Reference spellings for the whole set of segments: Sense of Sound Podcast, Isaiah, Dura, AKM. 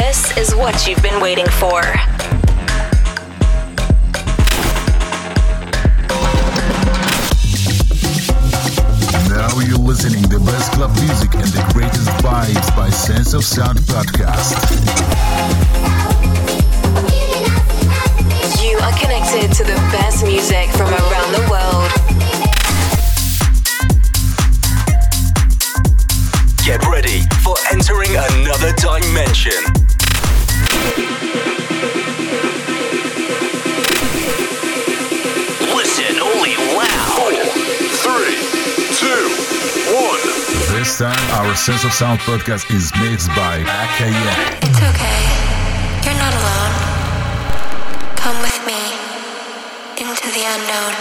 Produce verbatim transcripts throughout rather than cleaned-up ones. This is what you've been waiting for. Now you're listening to the best club music and the greatest vibes by Sense of Sound Podcast. You are connected to the best music from around the world. Get ready for entering another dimension. Listen only loud. Four, three, two, one. This time, our Sense of Sound podcast is mixed by A K M. It's okay. You're not alone. Come with me into the unknown.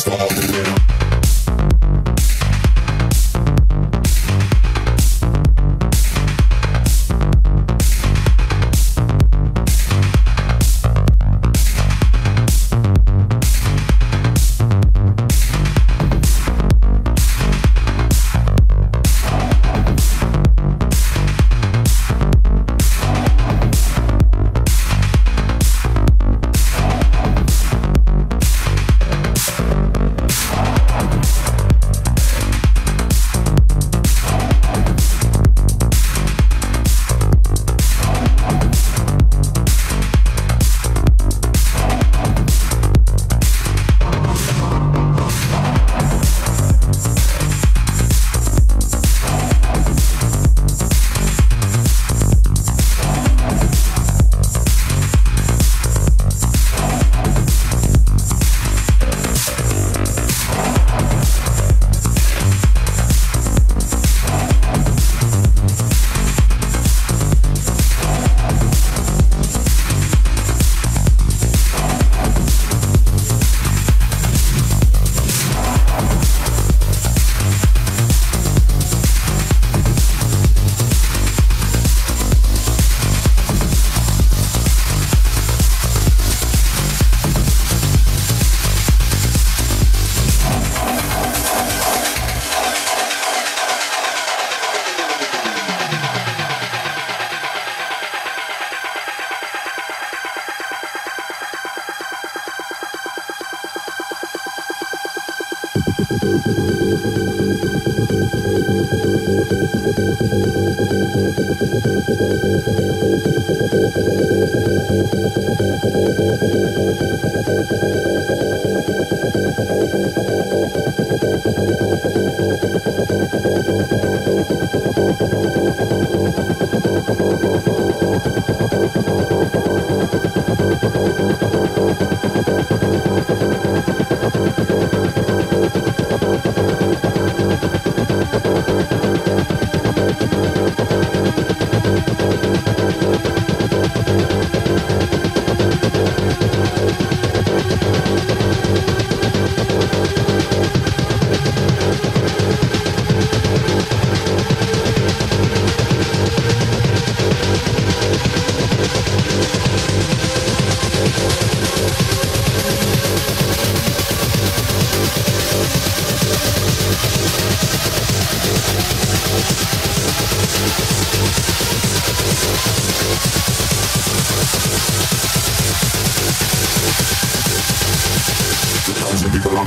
dance floor, yeah.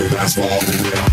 That's all we are.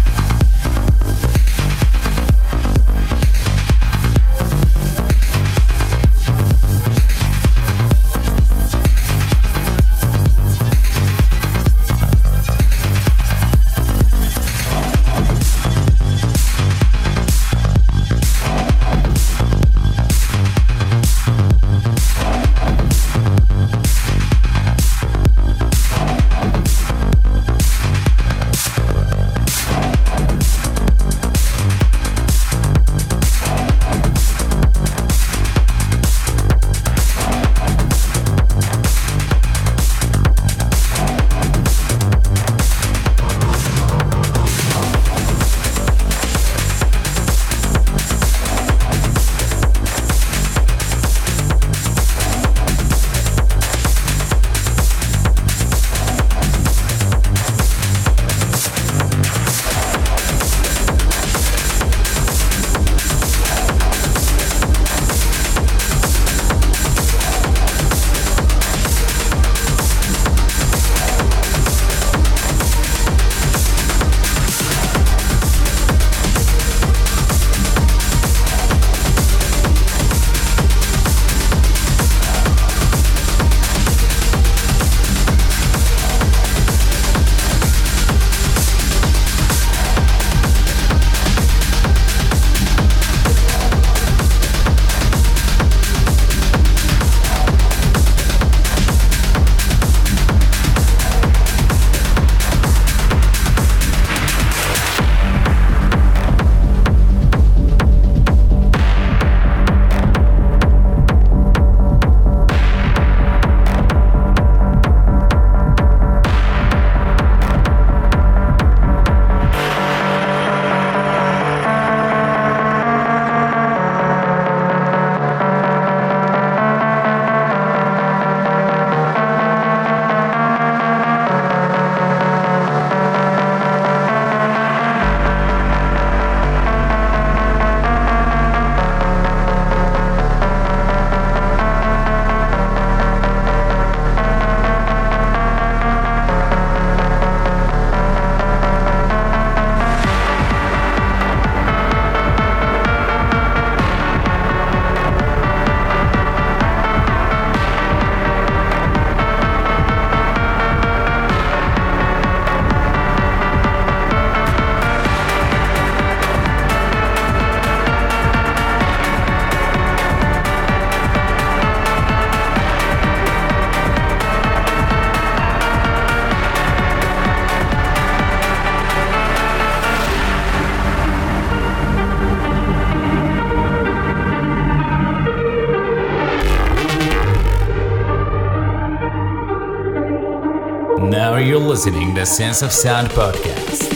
you're listening to the Sense of Sound Podcast.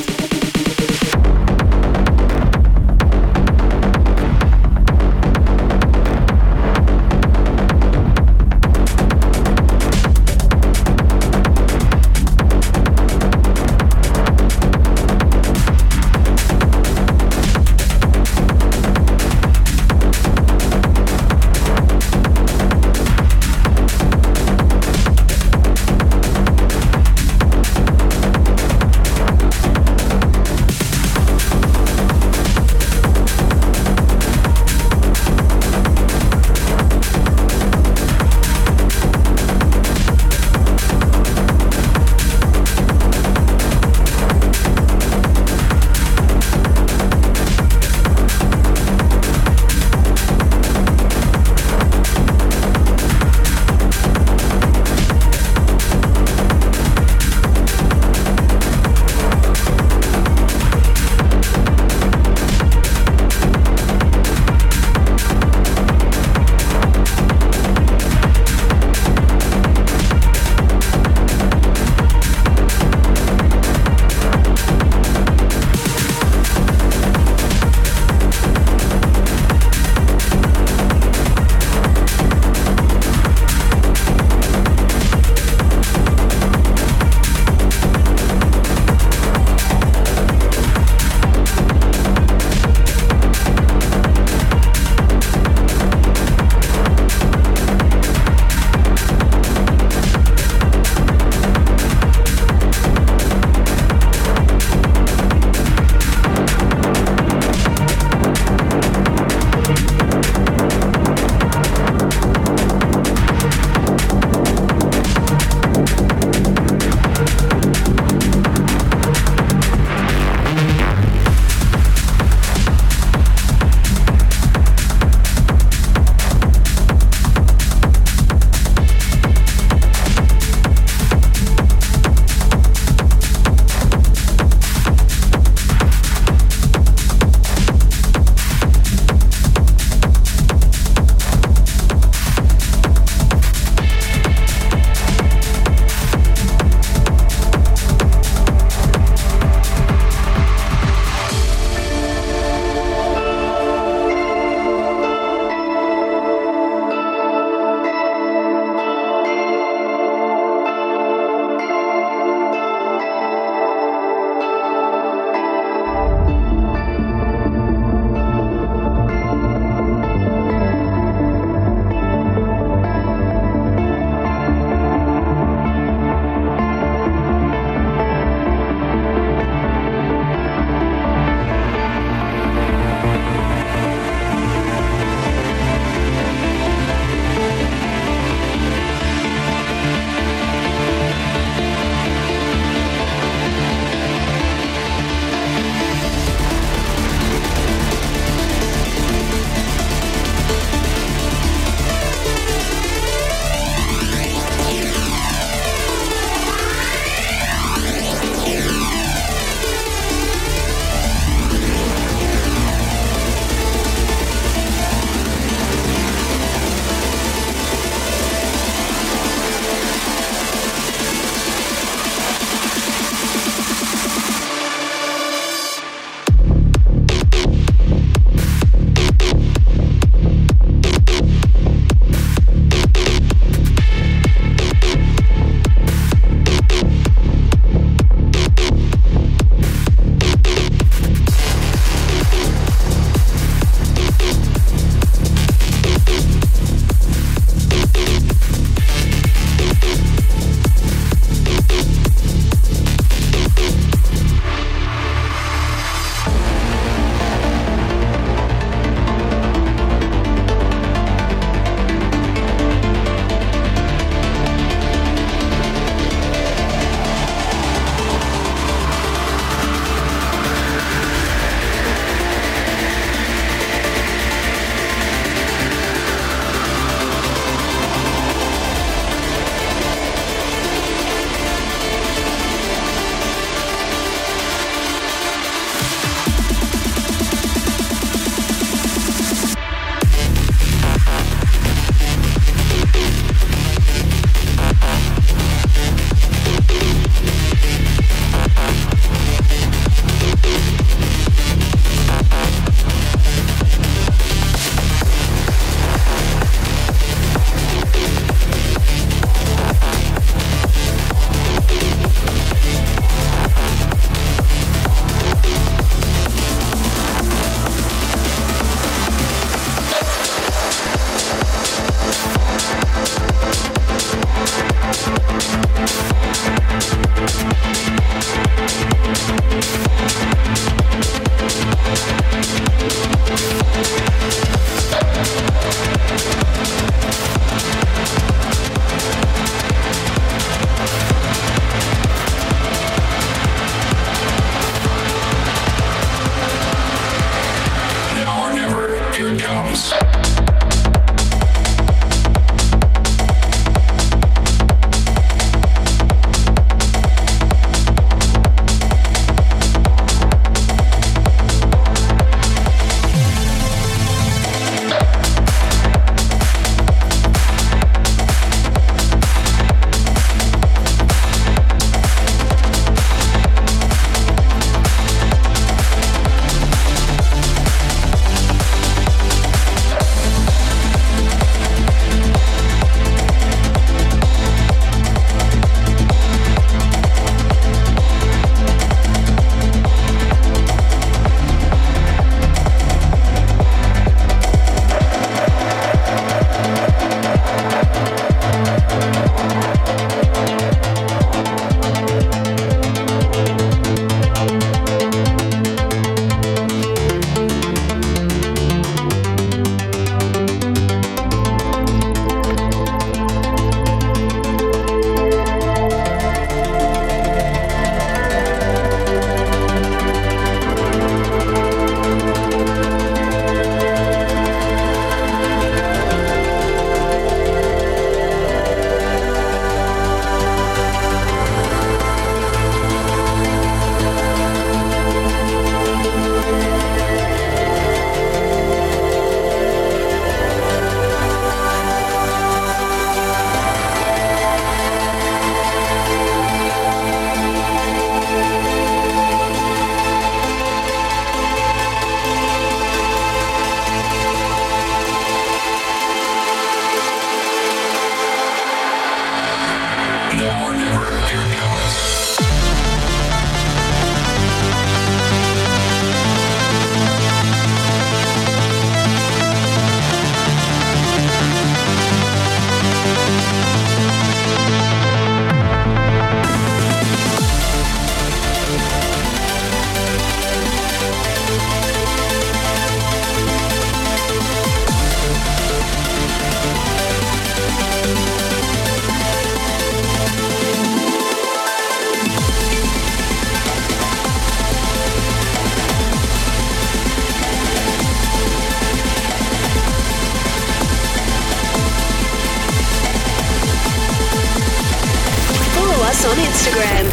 on Instagram.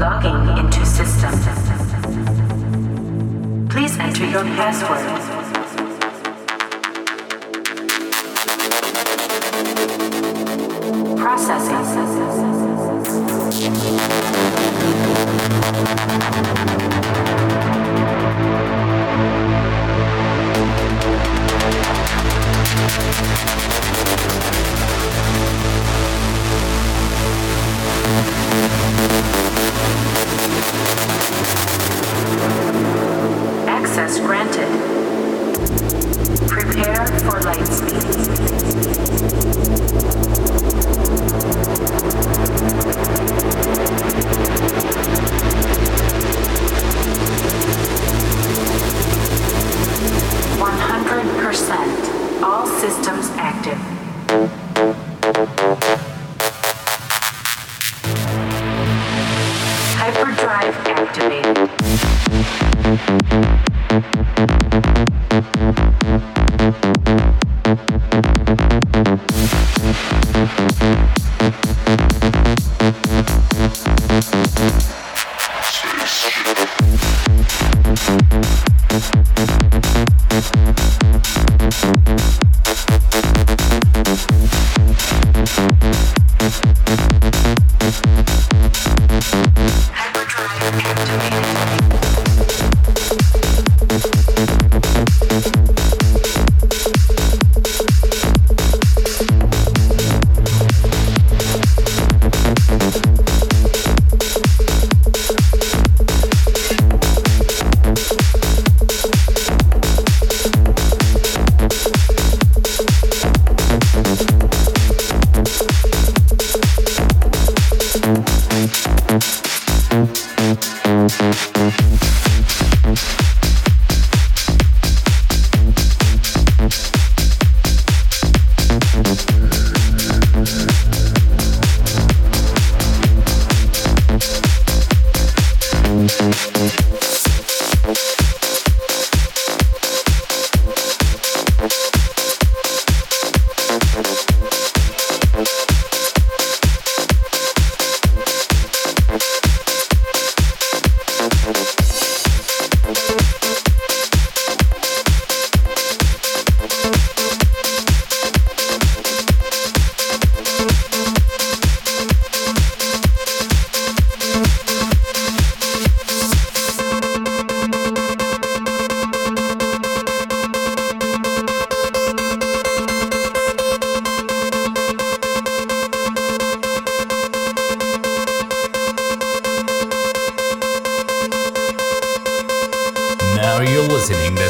Logging into system. Please enter your password.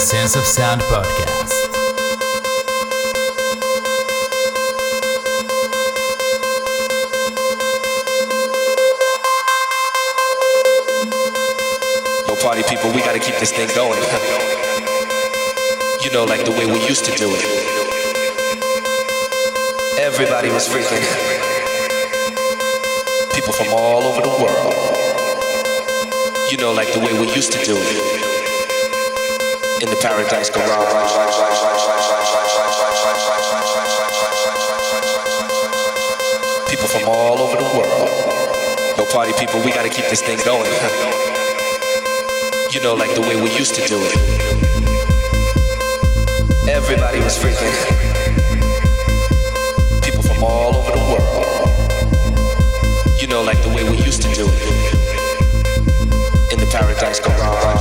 Sense of Sound Podcast. Yo, party people, we gotta keep this thing going. You know, like the way we used to do it. Everybody was freaking. People from all over the world. You know, like the way we used to do it. In the Paradise Garage. People from all over the world. Yo, party people, we gotta keep this thing going. You know, like the way we used to do it. Everybody was freaking. People from all over the world. You know, like the way we used to do it. In the Paradise Garage. Paradise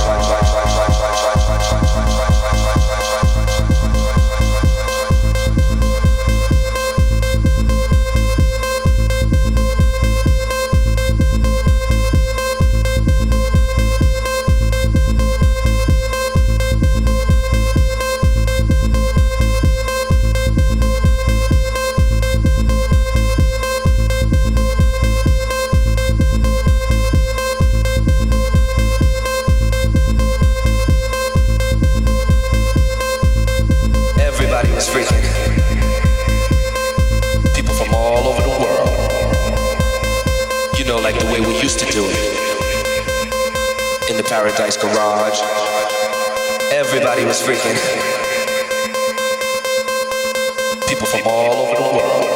Garage. Everybody was freaking. People from all over the world.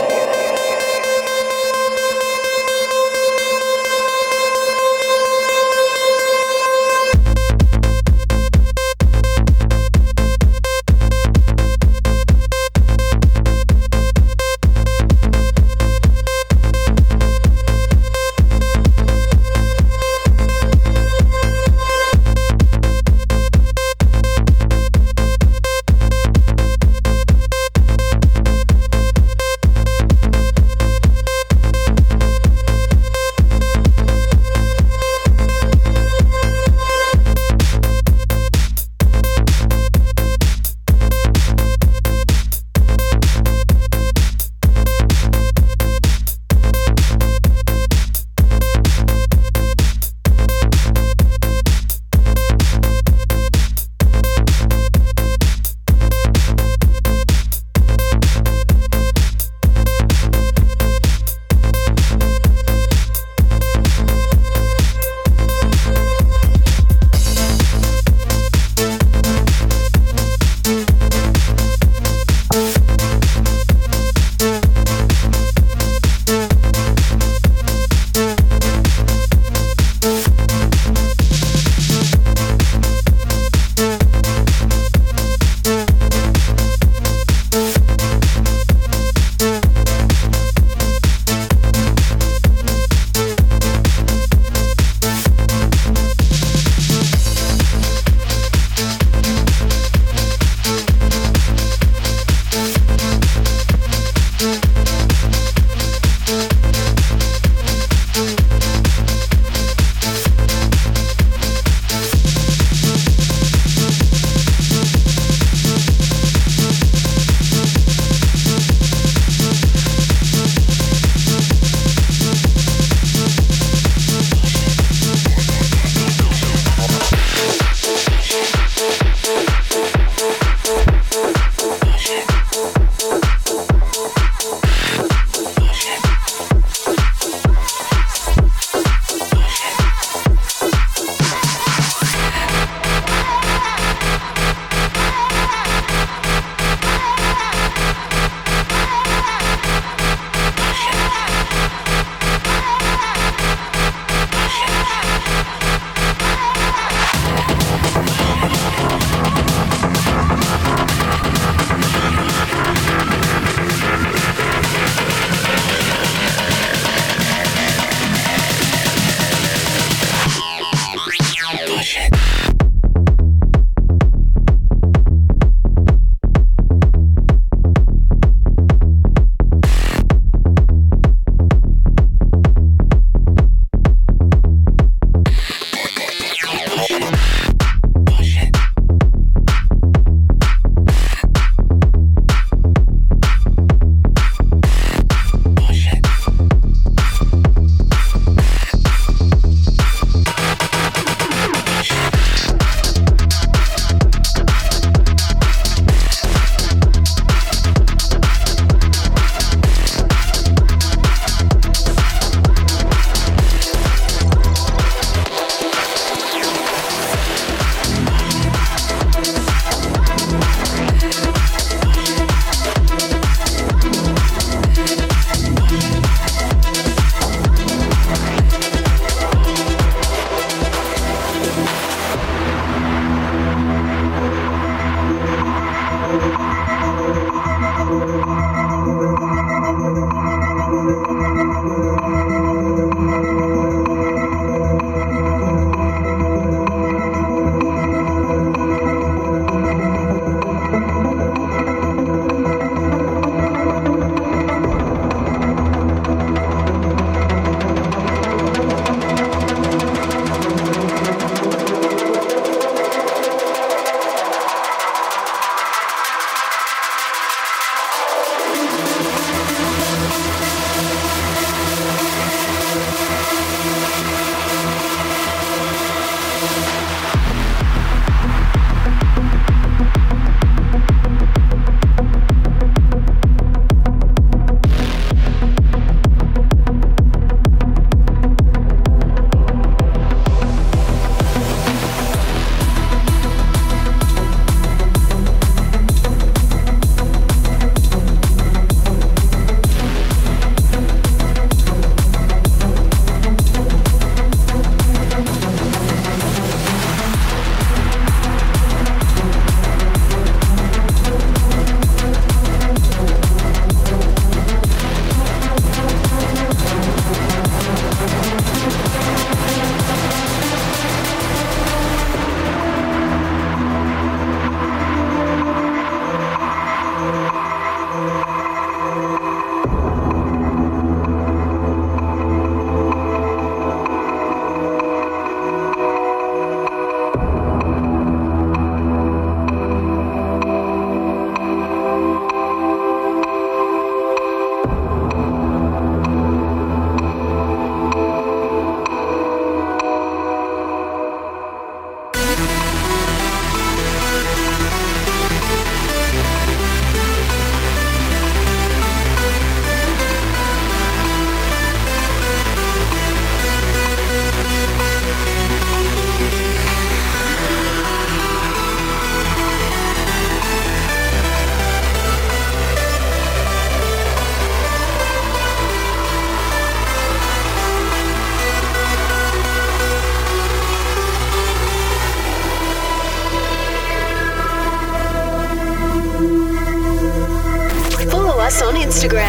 us on Instagram.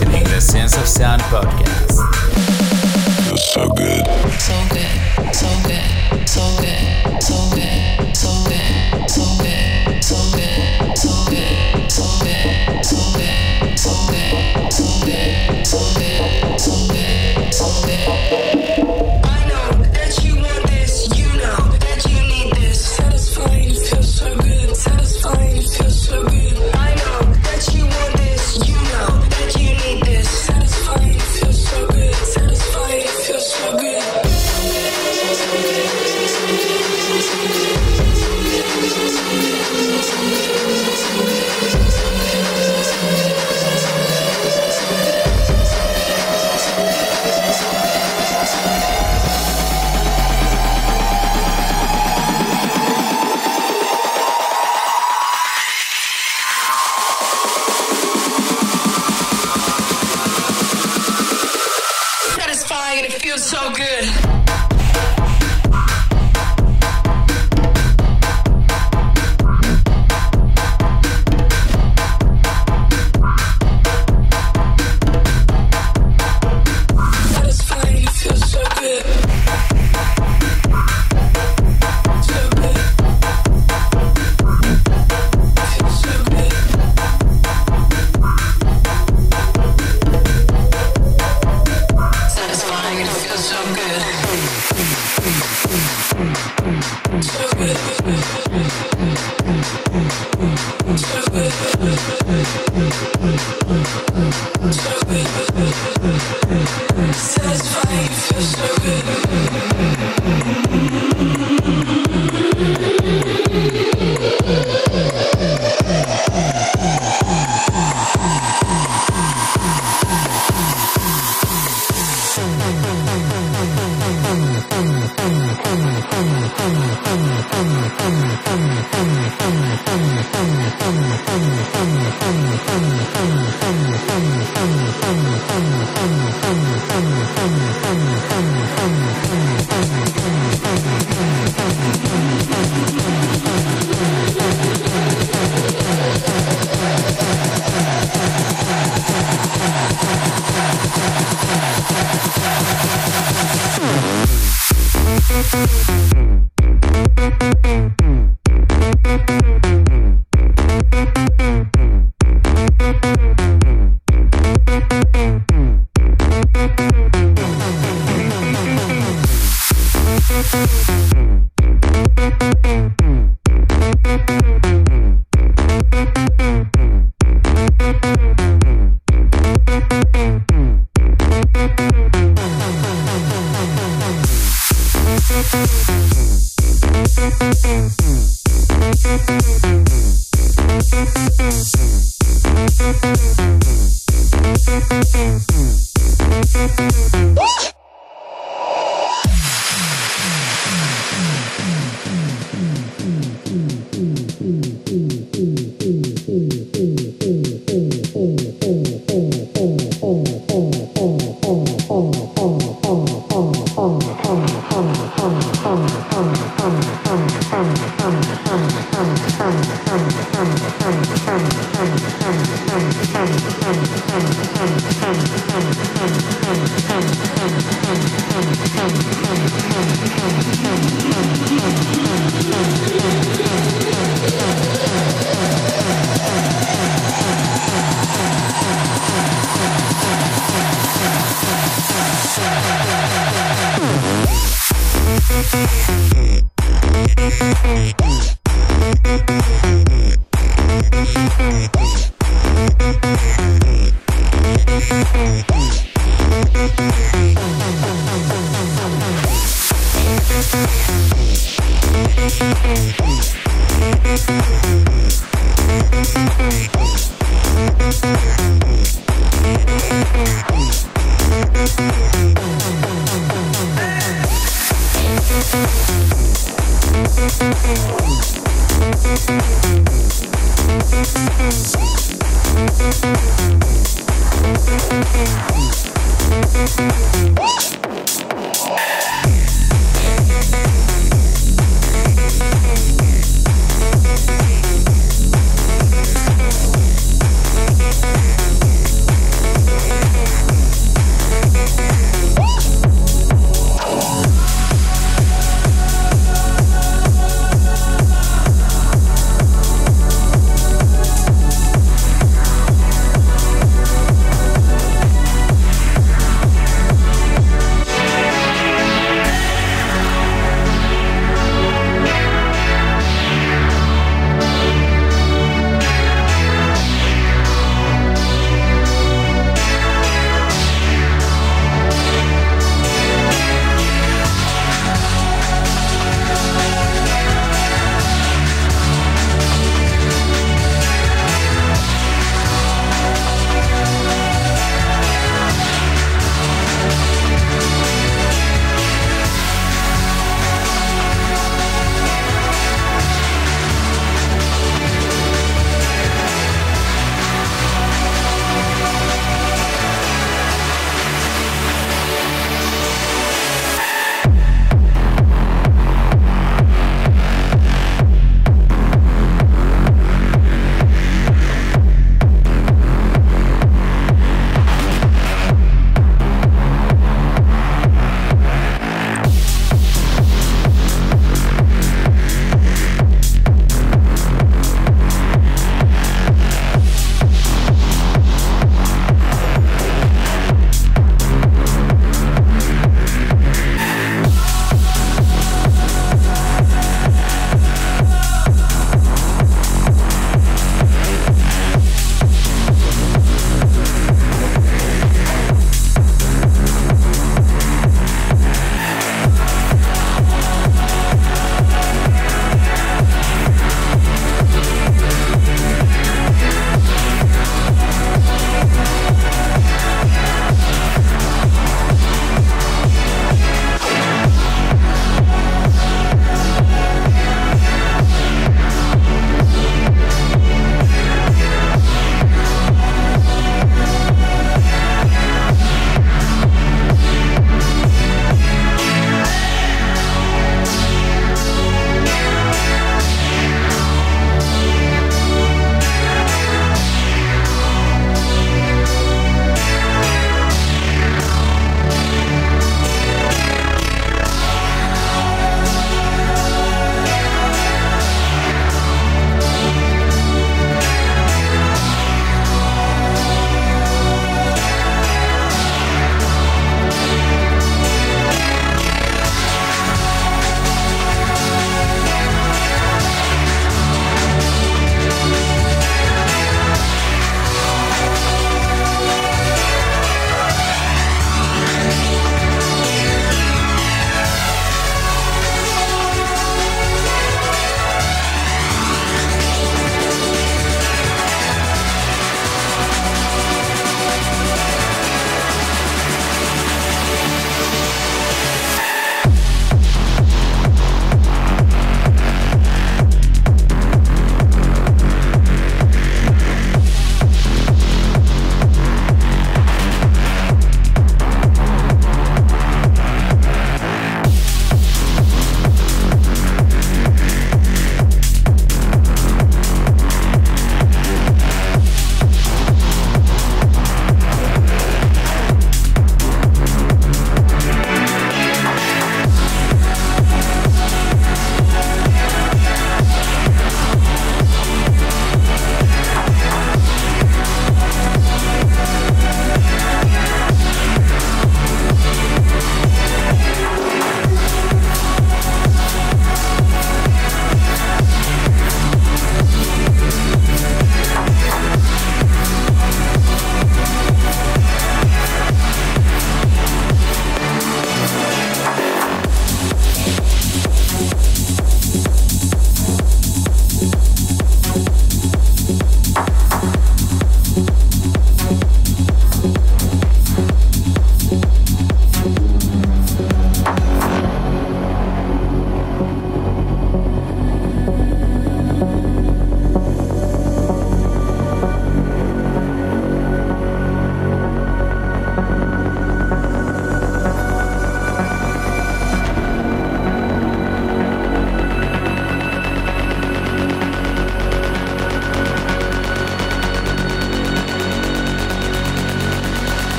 listening to the Sense of Sound Podcast. Feels so good. So good, so good, so good, so good, so good, so good, so good, so good, so good, so good, so good, so good, so good, so good, so good. I know that you want this, you know that you need this. Satisfying, it feels so good. Satisfying, it feels so good. I know that you want this, you know that you need this. Satisfying, it feels so good. Satisfying, it feels so good. Satisfying, it feels so good.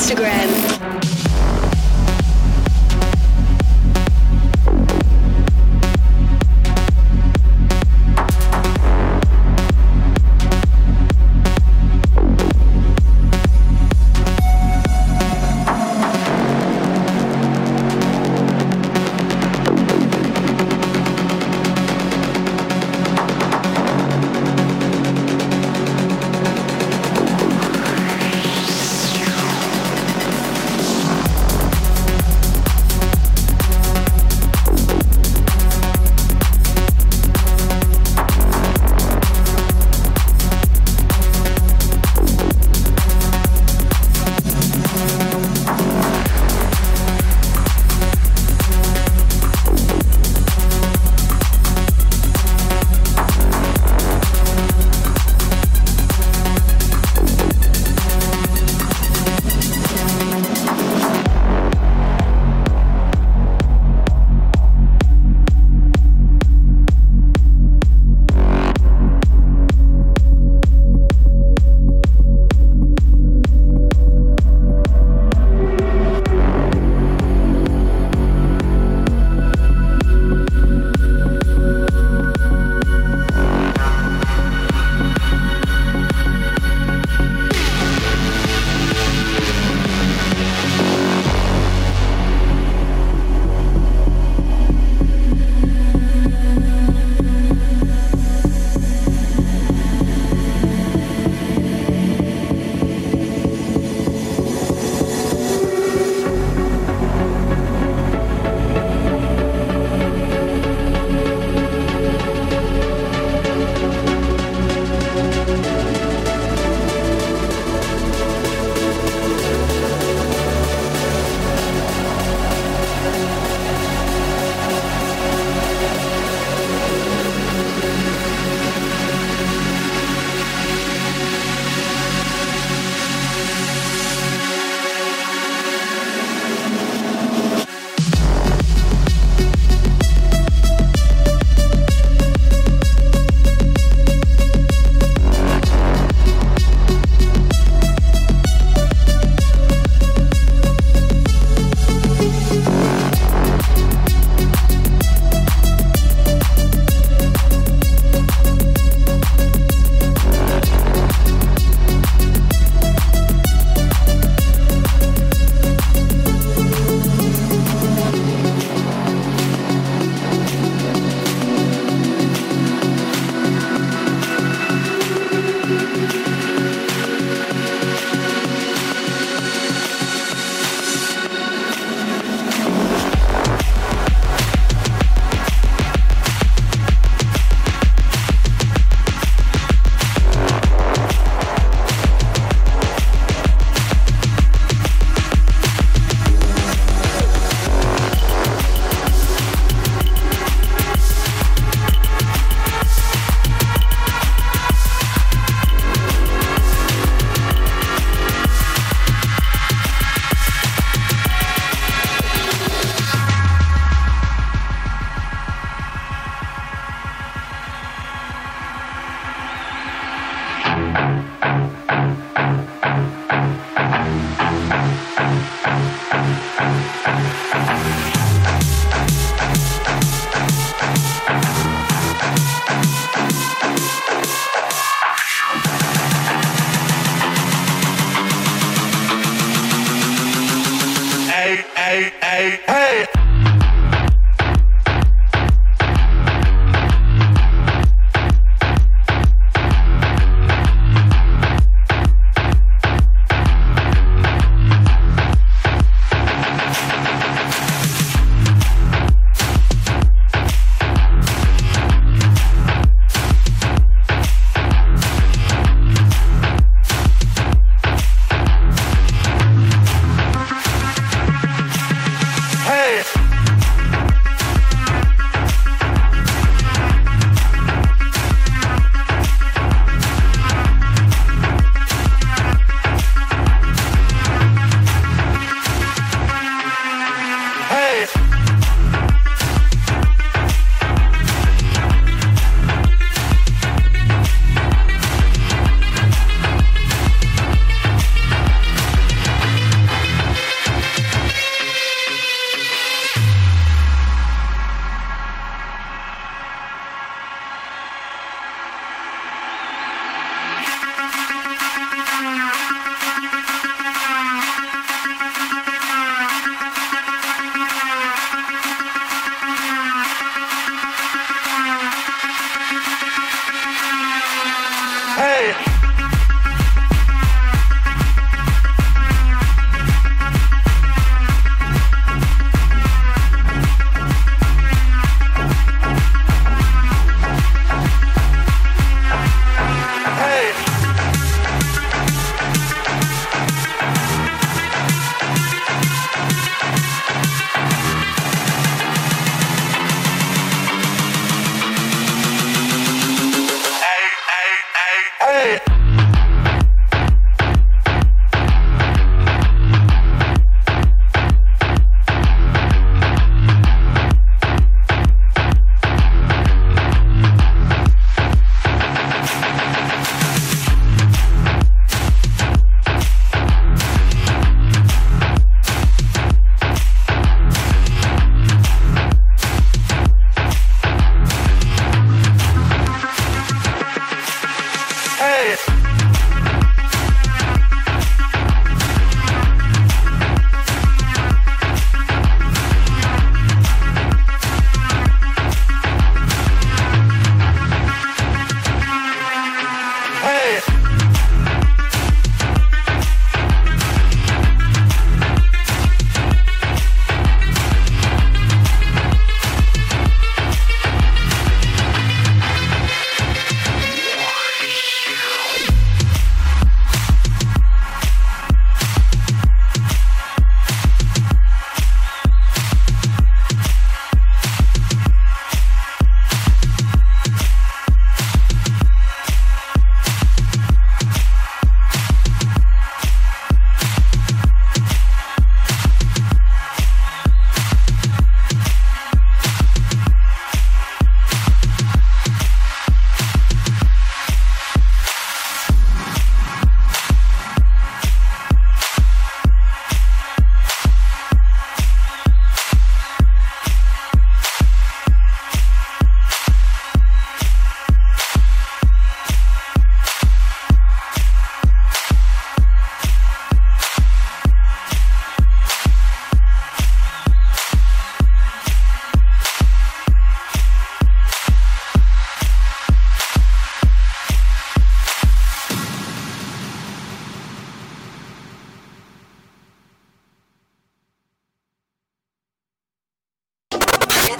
Instagram.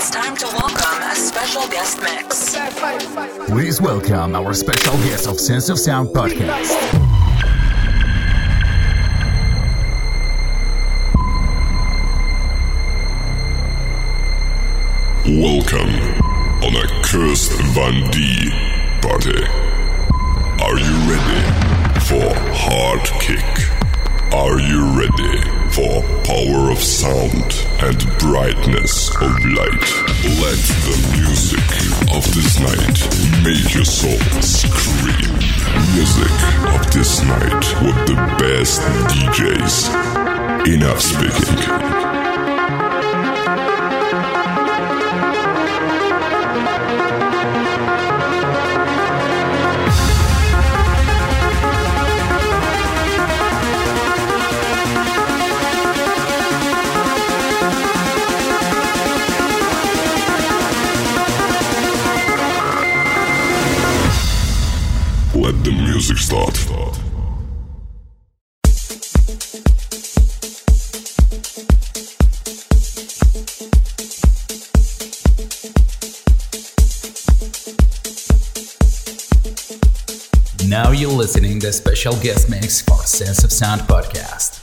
it's time to welcome a special guest mix. Please welcome our special guest of Sense of Sound Podcast. Welcome on a Cursed Van D party. Are you ready for hard kick? Are you ready for power of sound and brightness of light? Let the music of this night make your soul scream. Music of this night with the best D Js. Enough speaking. Let the music start. Now you're listening to a special guest mix for Sense of Sound Podcast.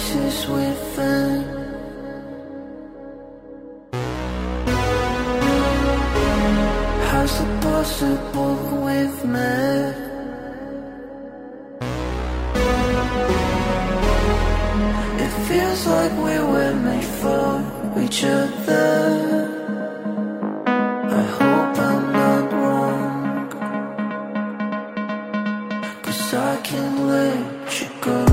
voices within. How's it possible we've met? It feels like we were made for each other. I hope I'm not wrong, 'cause I can't let you go.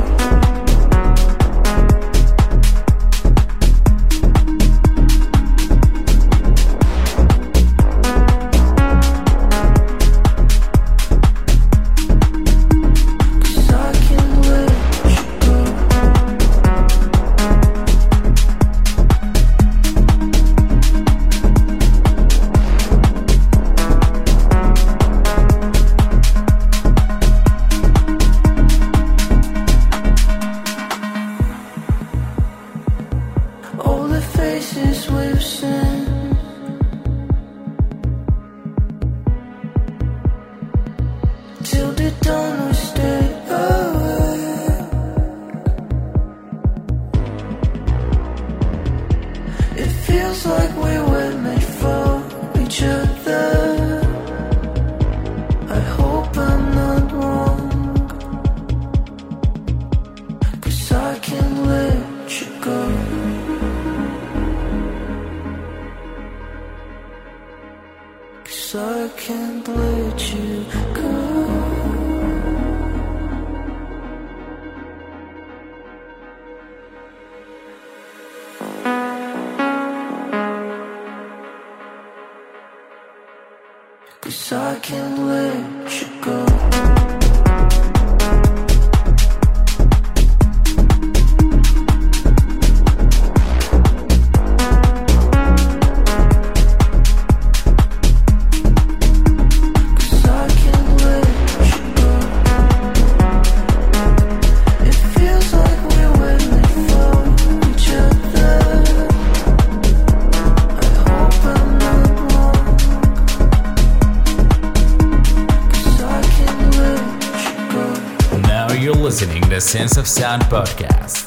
Sense of Sound Podcast.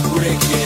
Break it.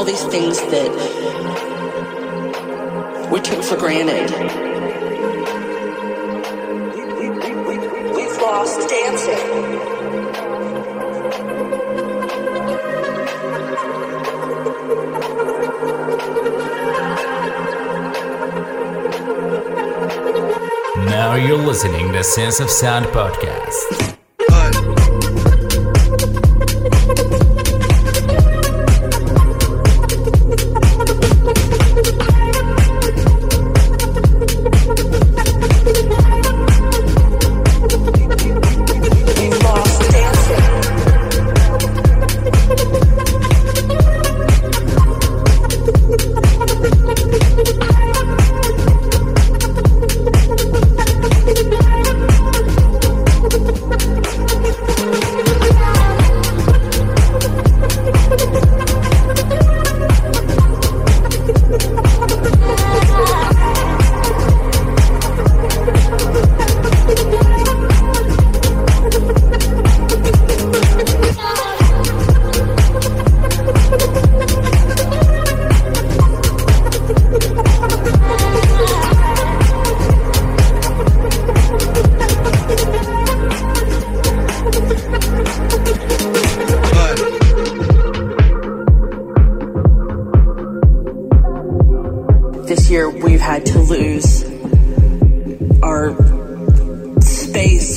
all these things that we took for granted. We've lost dancing. Now you're listening to Sense of Sound Podcast.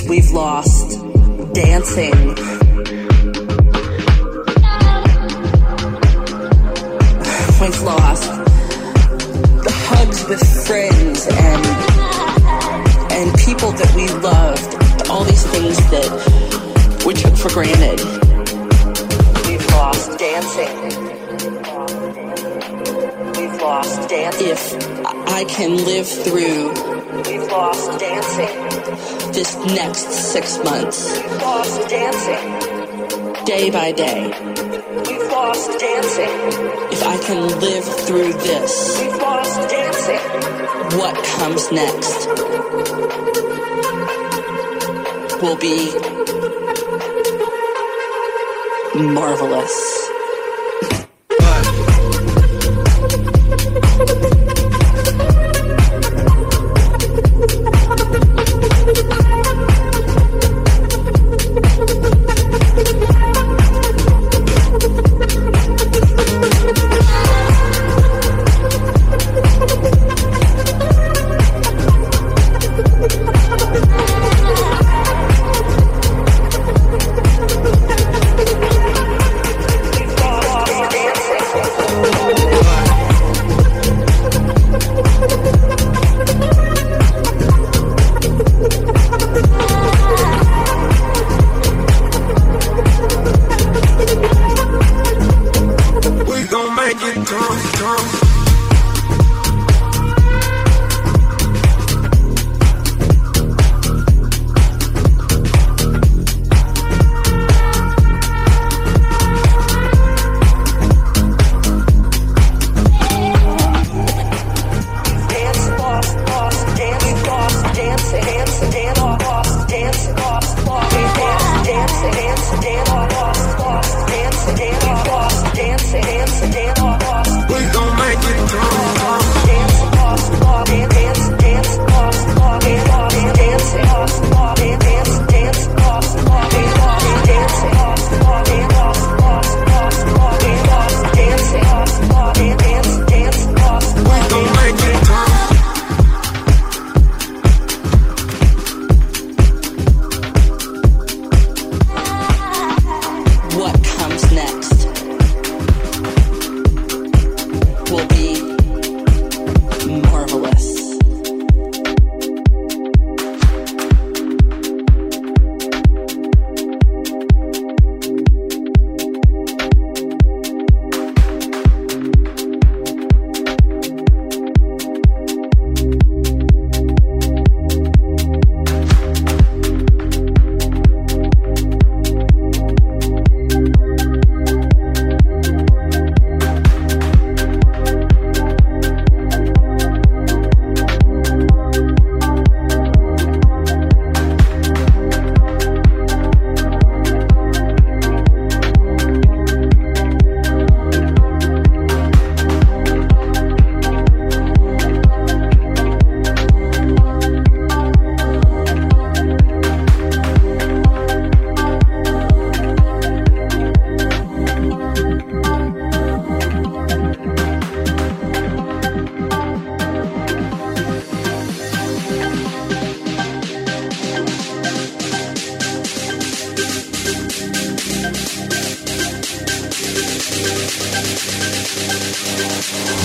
We've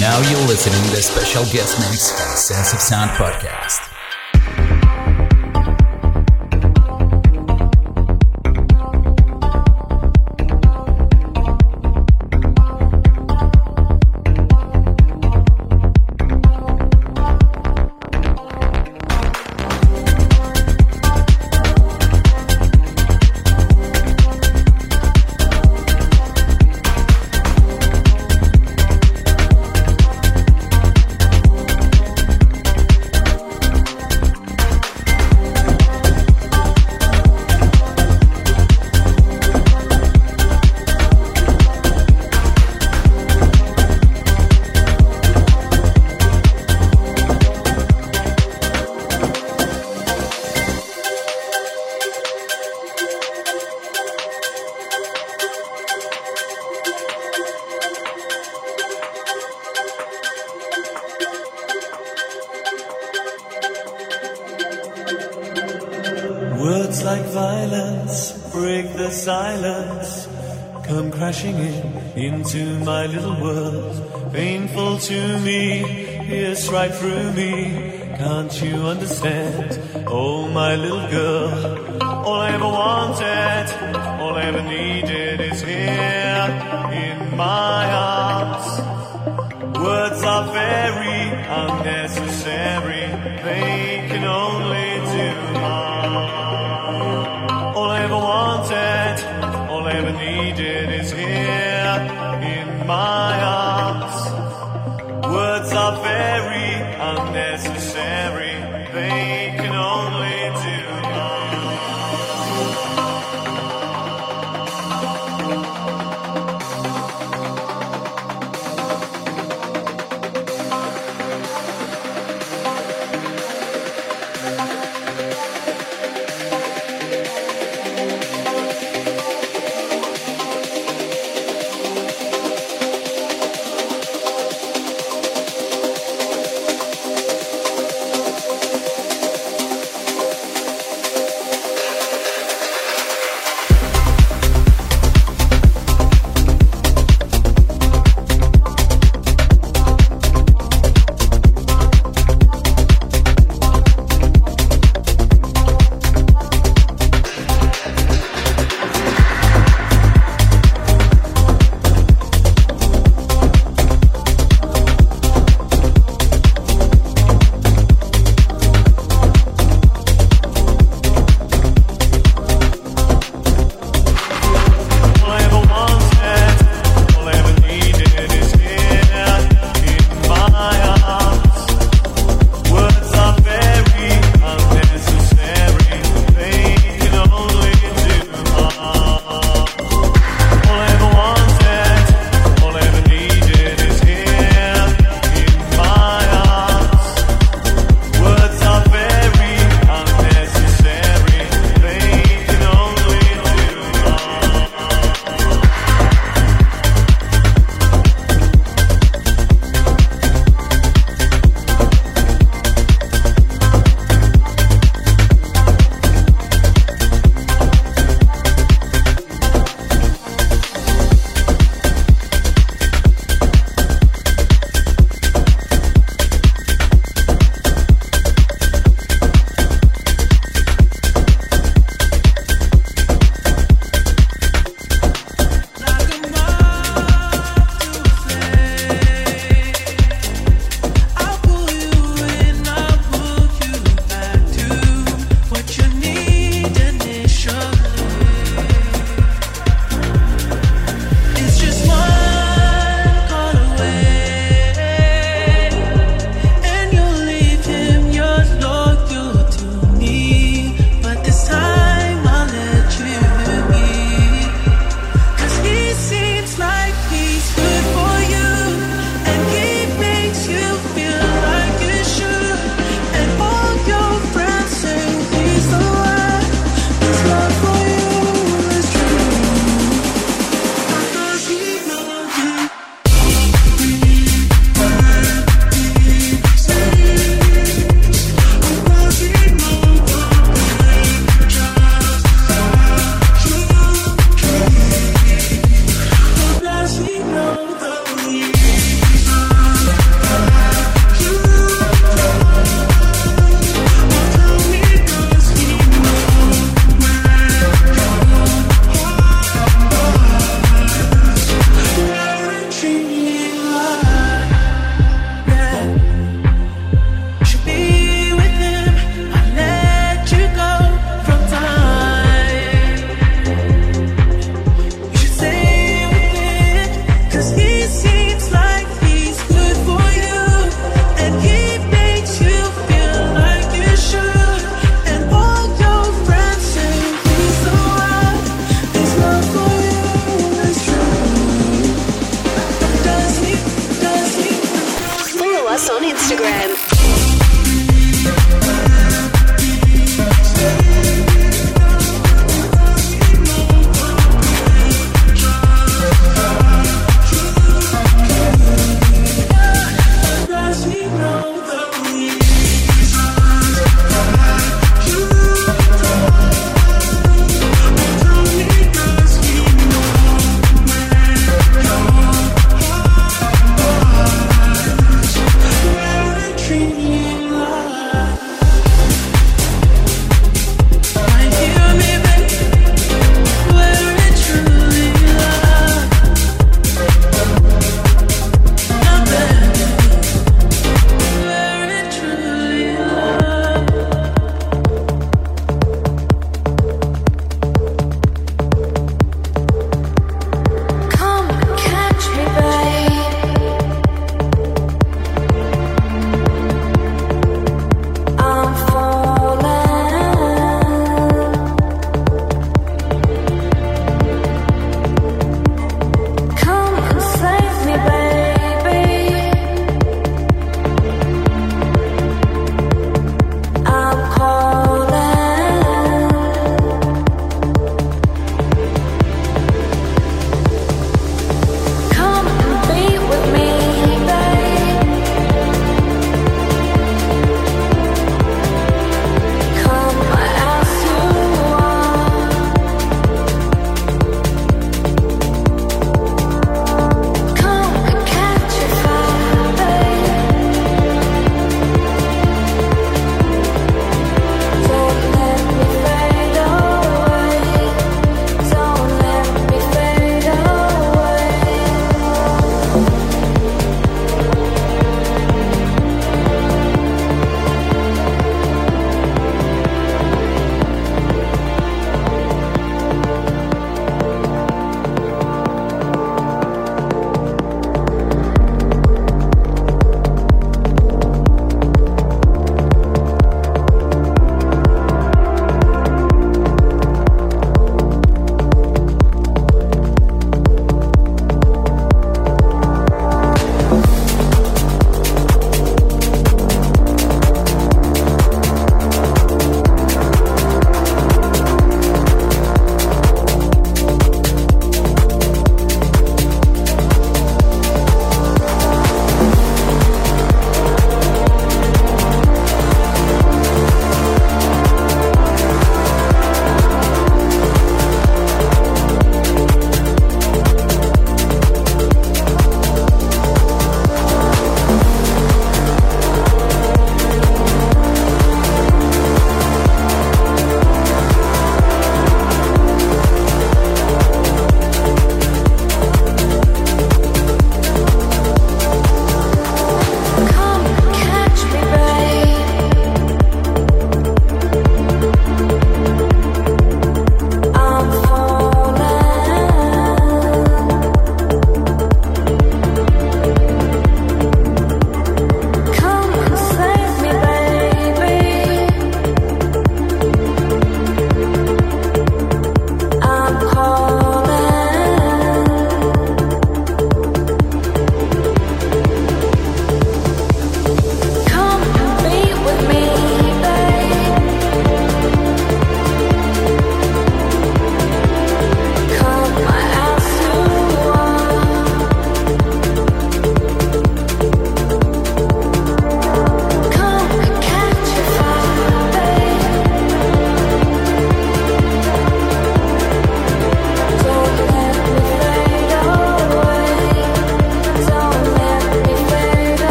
Now you're listening to a special guest mix on the Sense of Sound Podcast. Into my little world, painful to me, pierce right through me. Can't you understand? Oh, my little girl, all I ever wanted, all I ever needed is here in my arms. Words are very unnecessary, they can only do harm. All I ever wanted, all I ever needed is here in my arms. Words are very unnecessary, they can only do harm.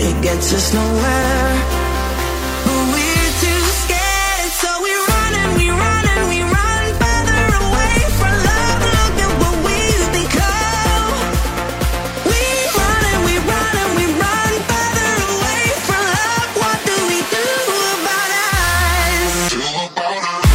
It gets us nowhere, but we're too scared, so we run and we run and we run further away from love. Look at what we've become. We run and we run and we run further away from love. What do we do about us? Do about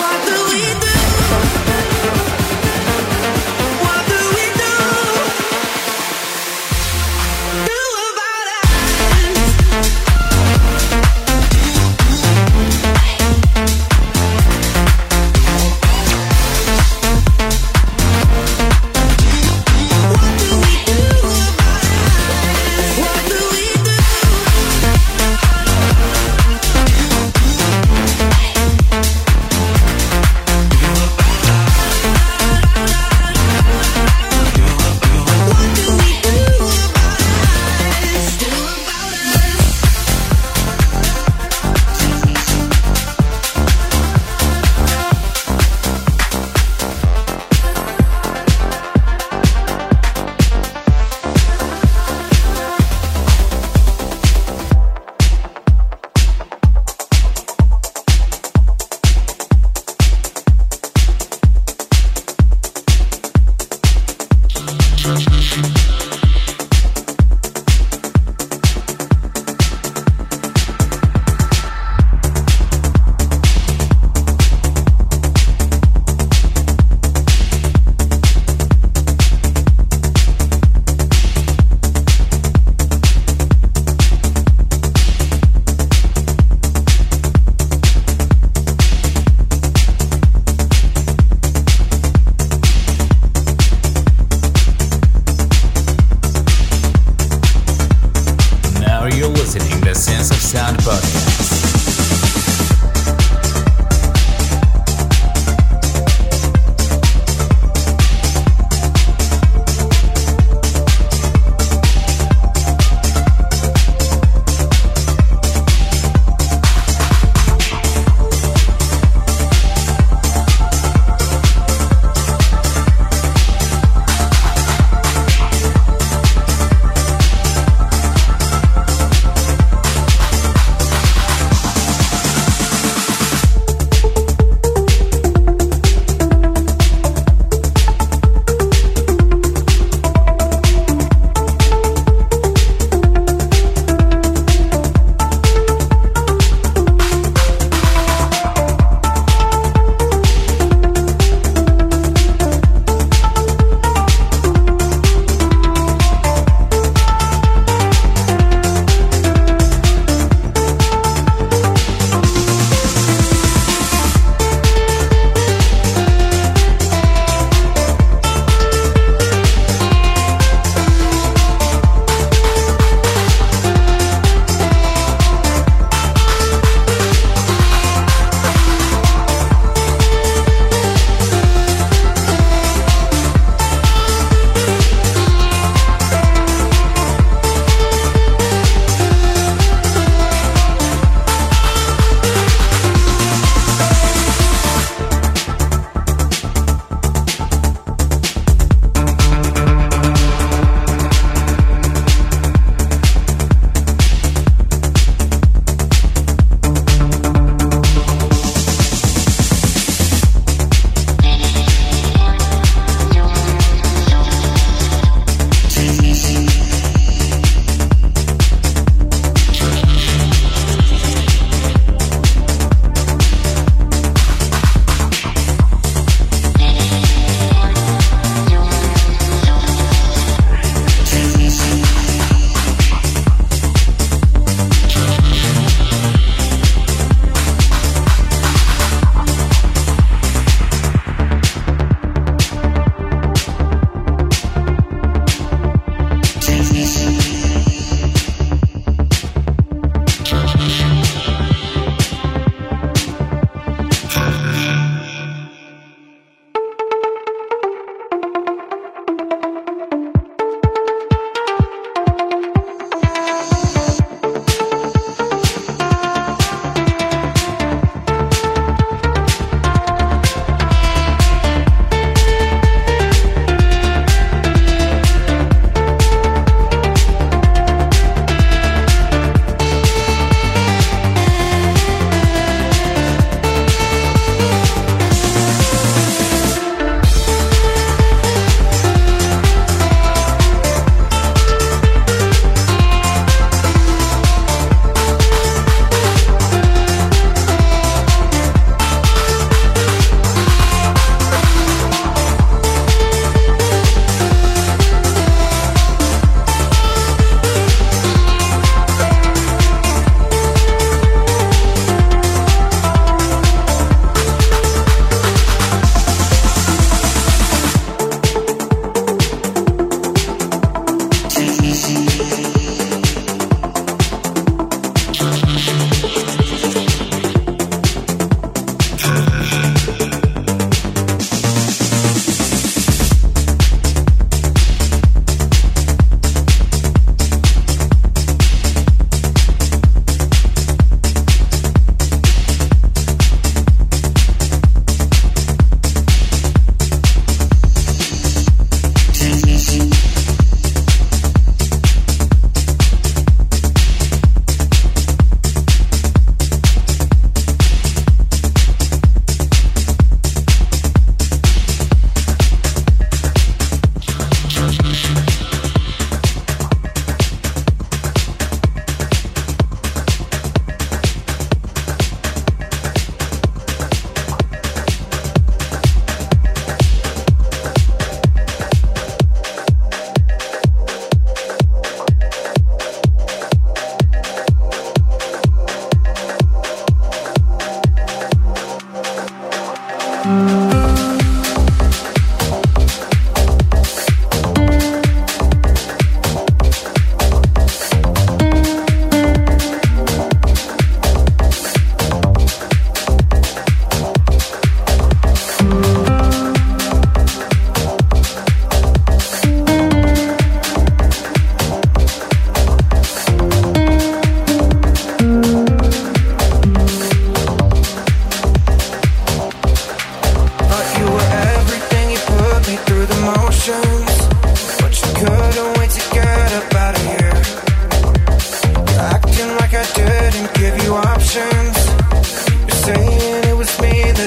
what do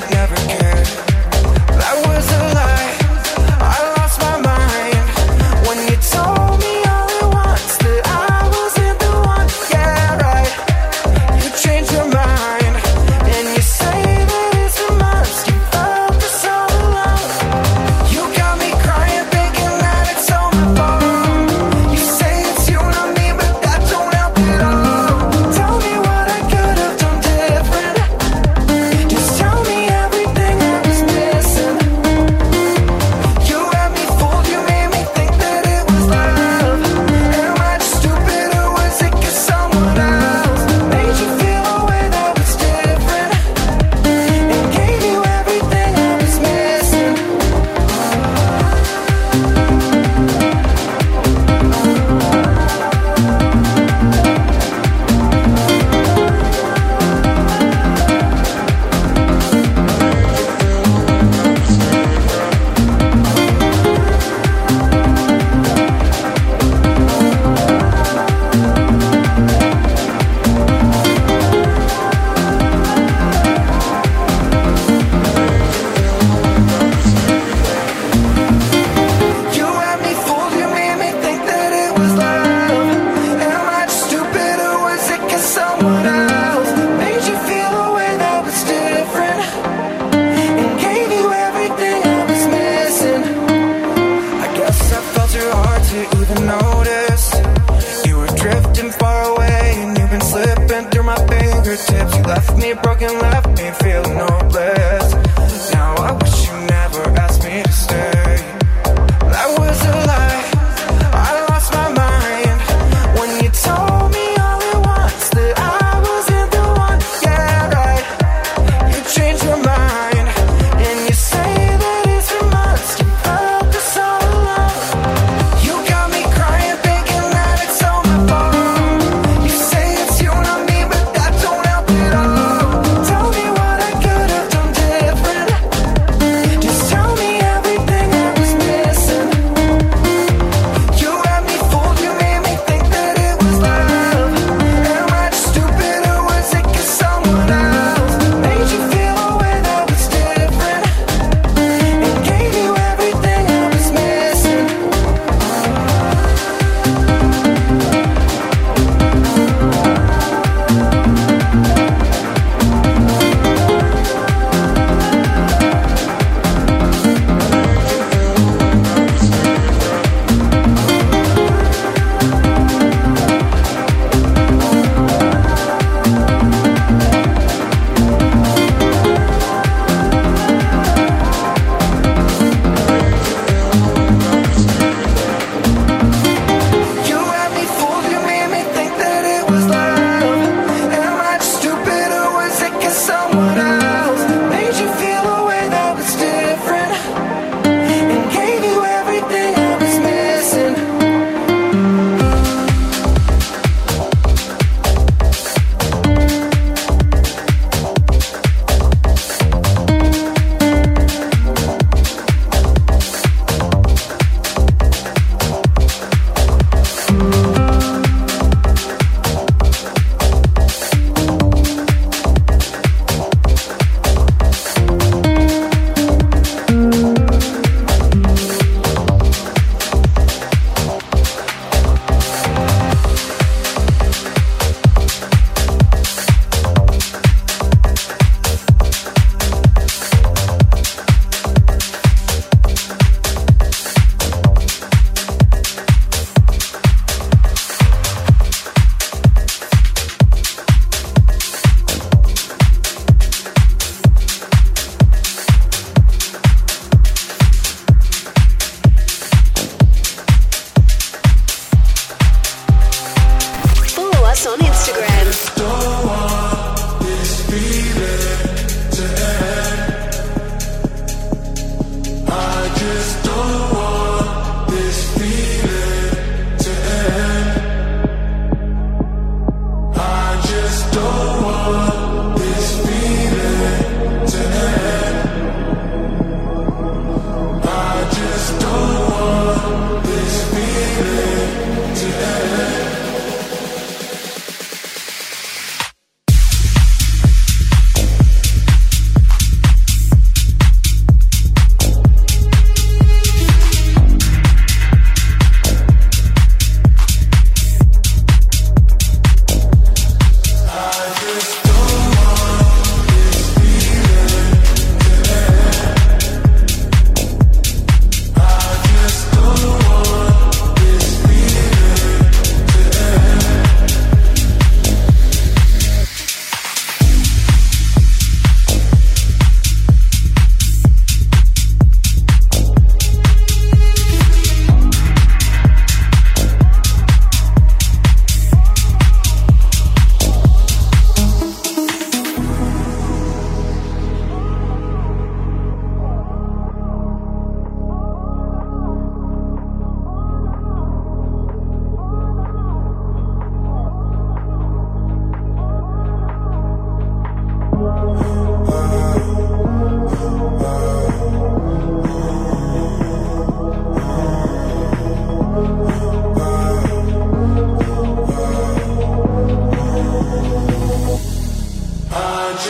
Tell me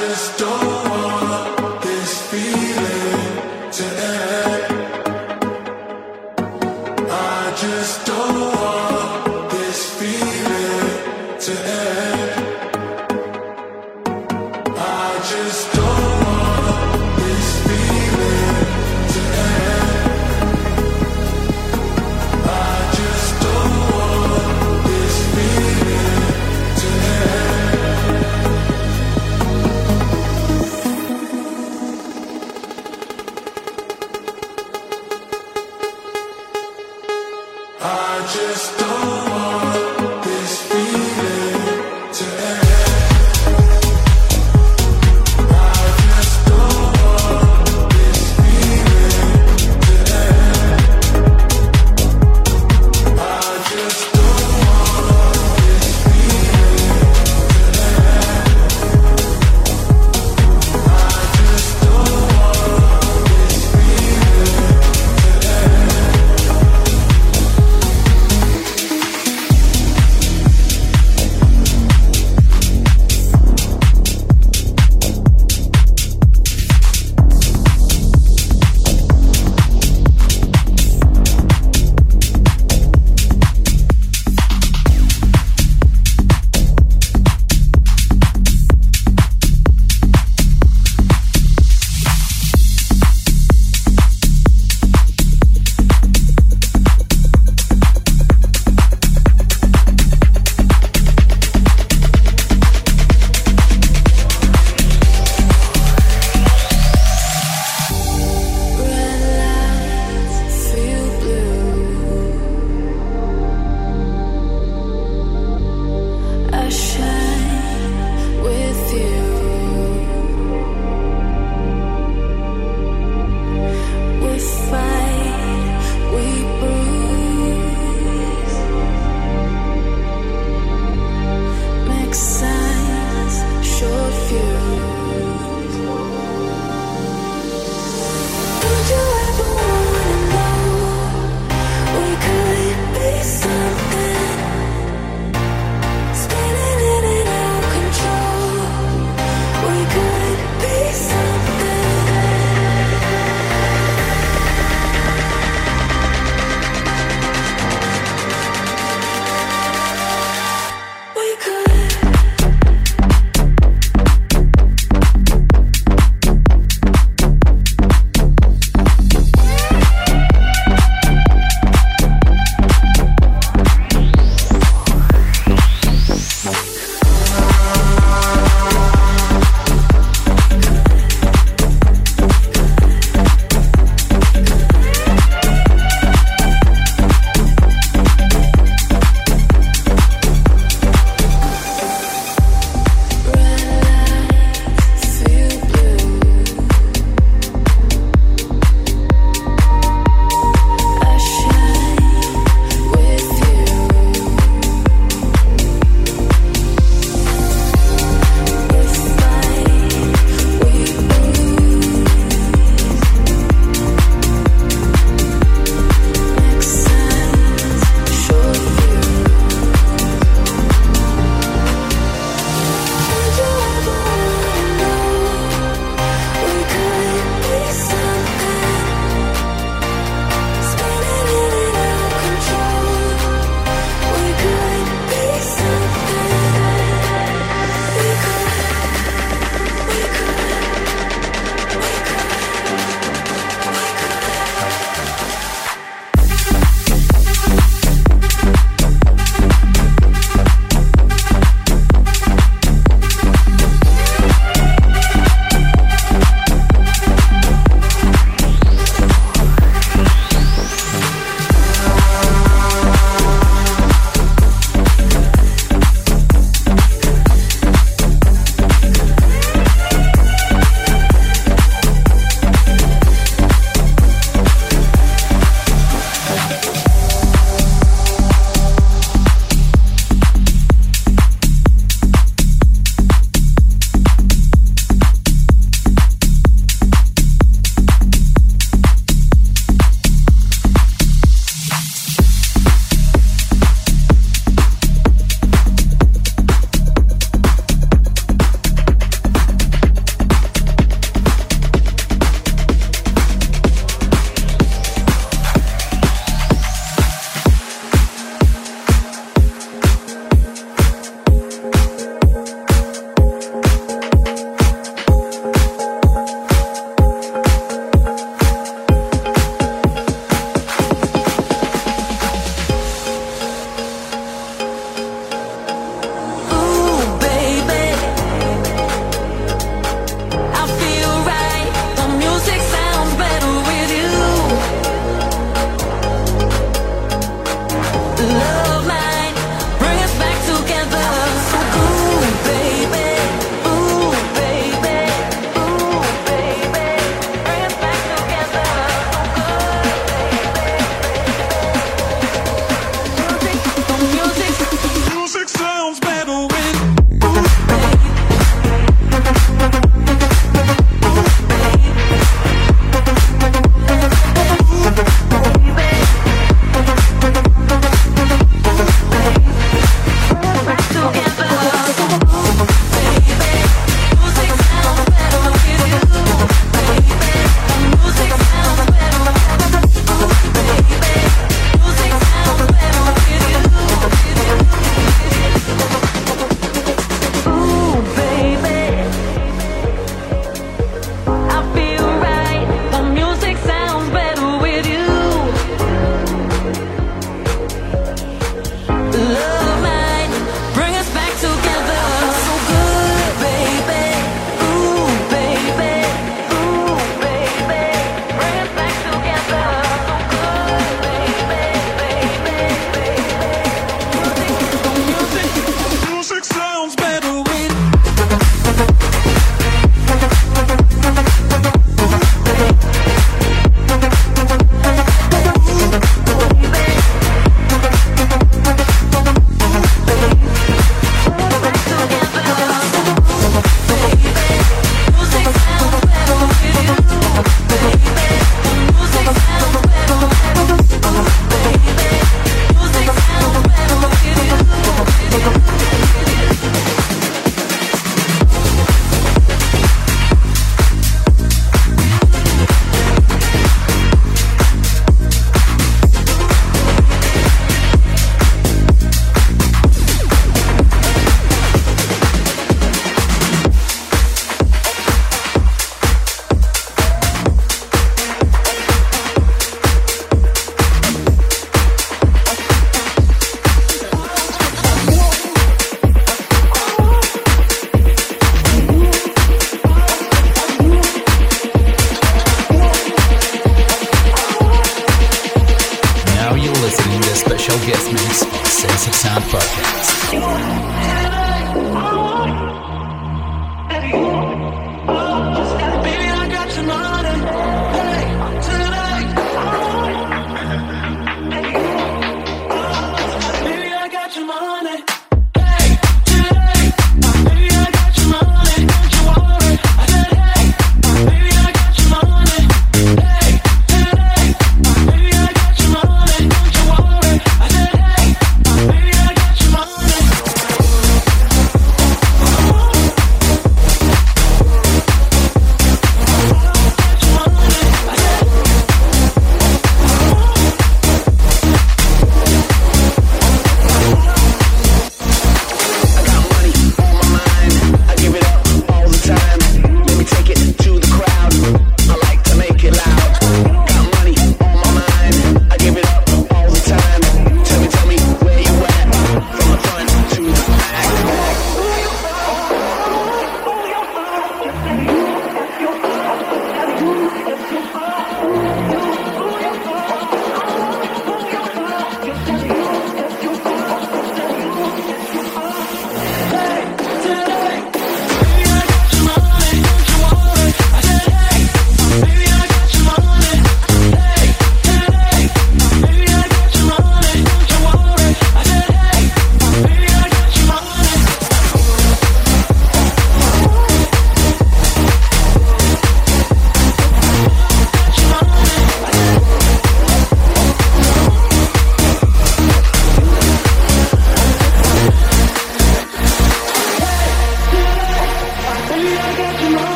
I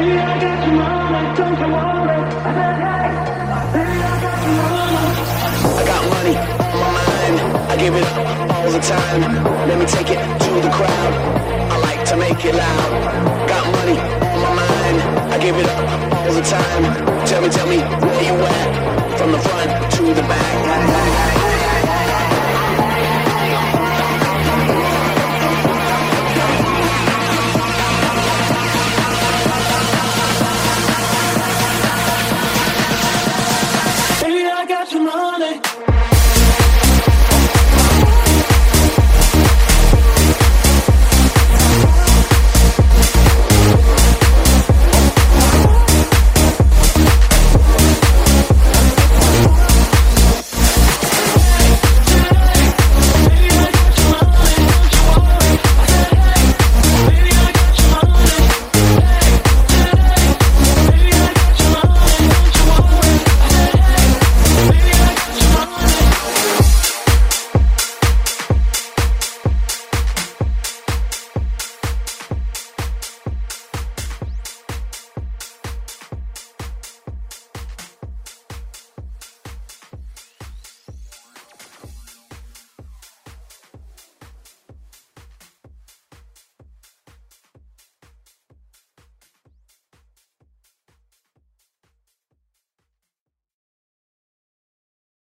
Tell me, tell me where you at, from the front to the back.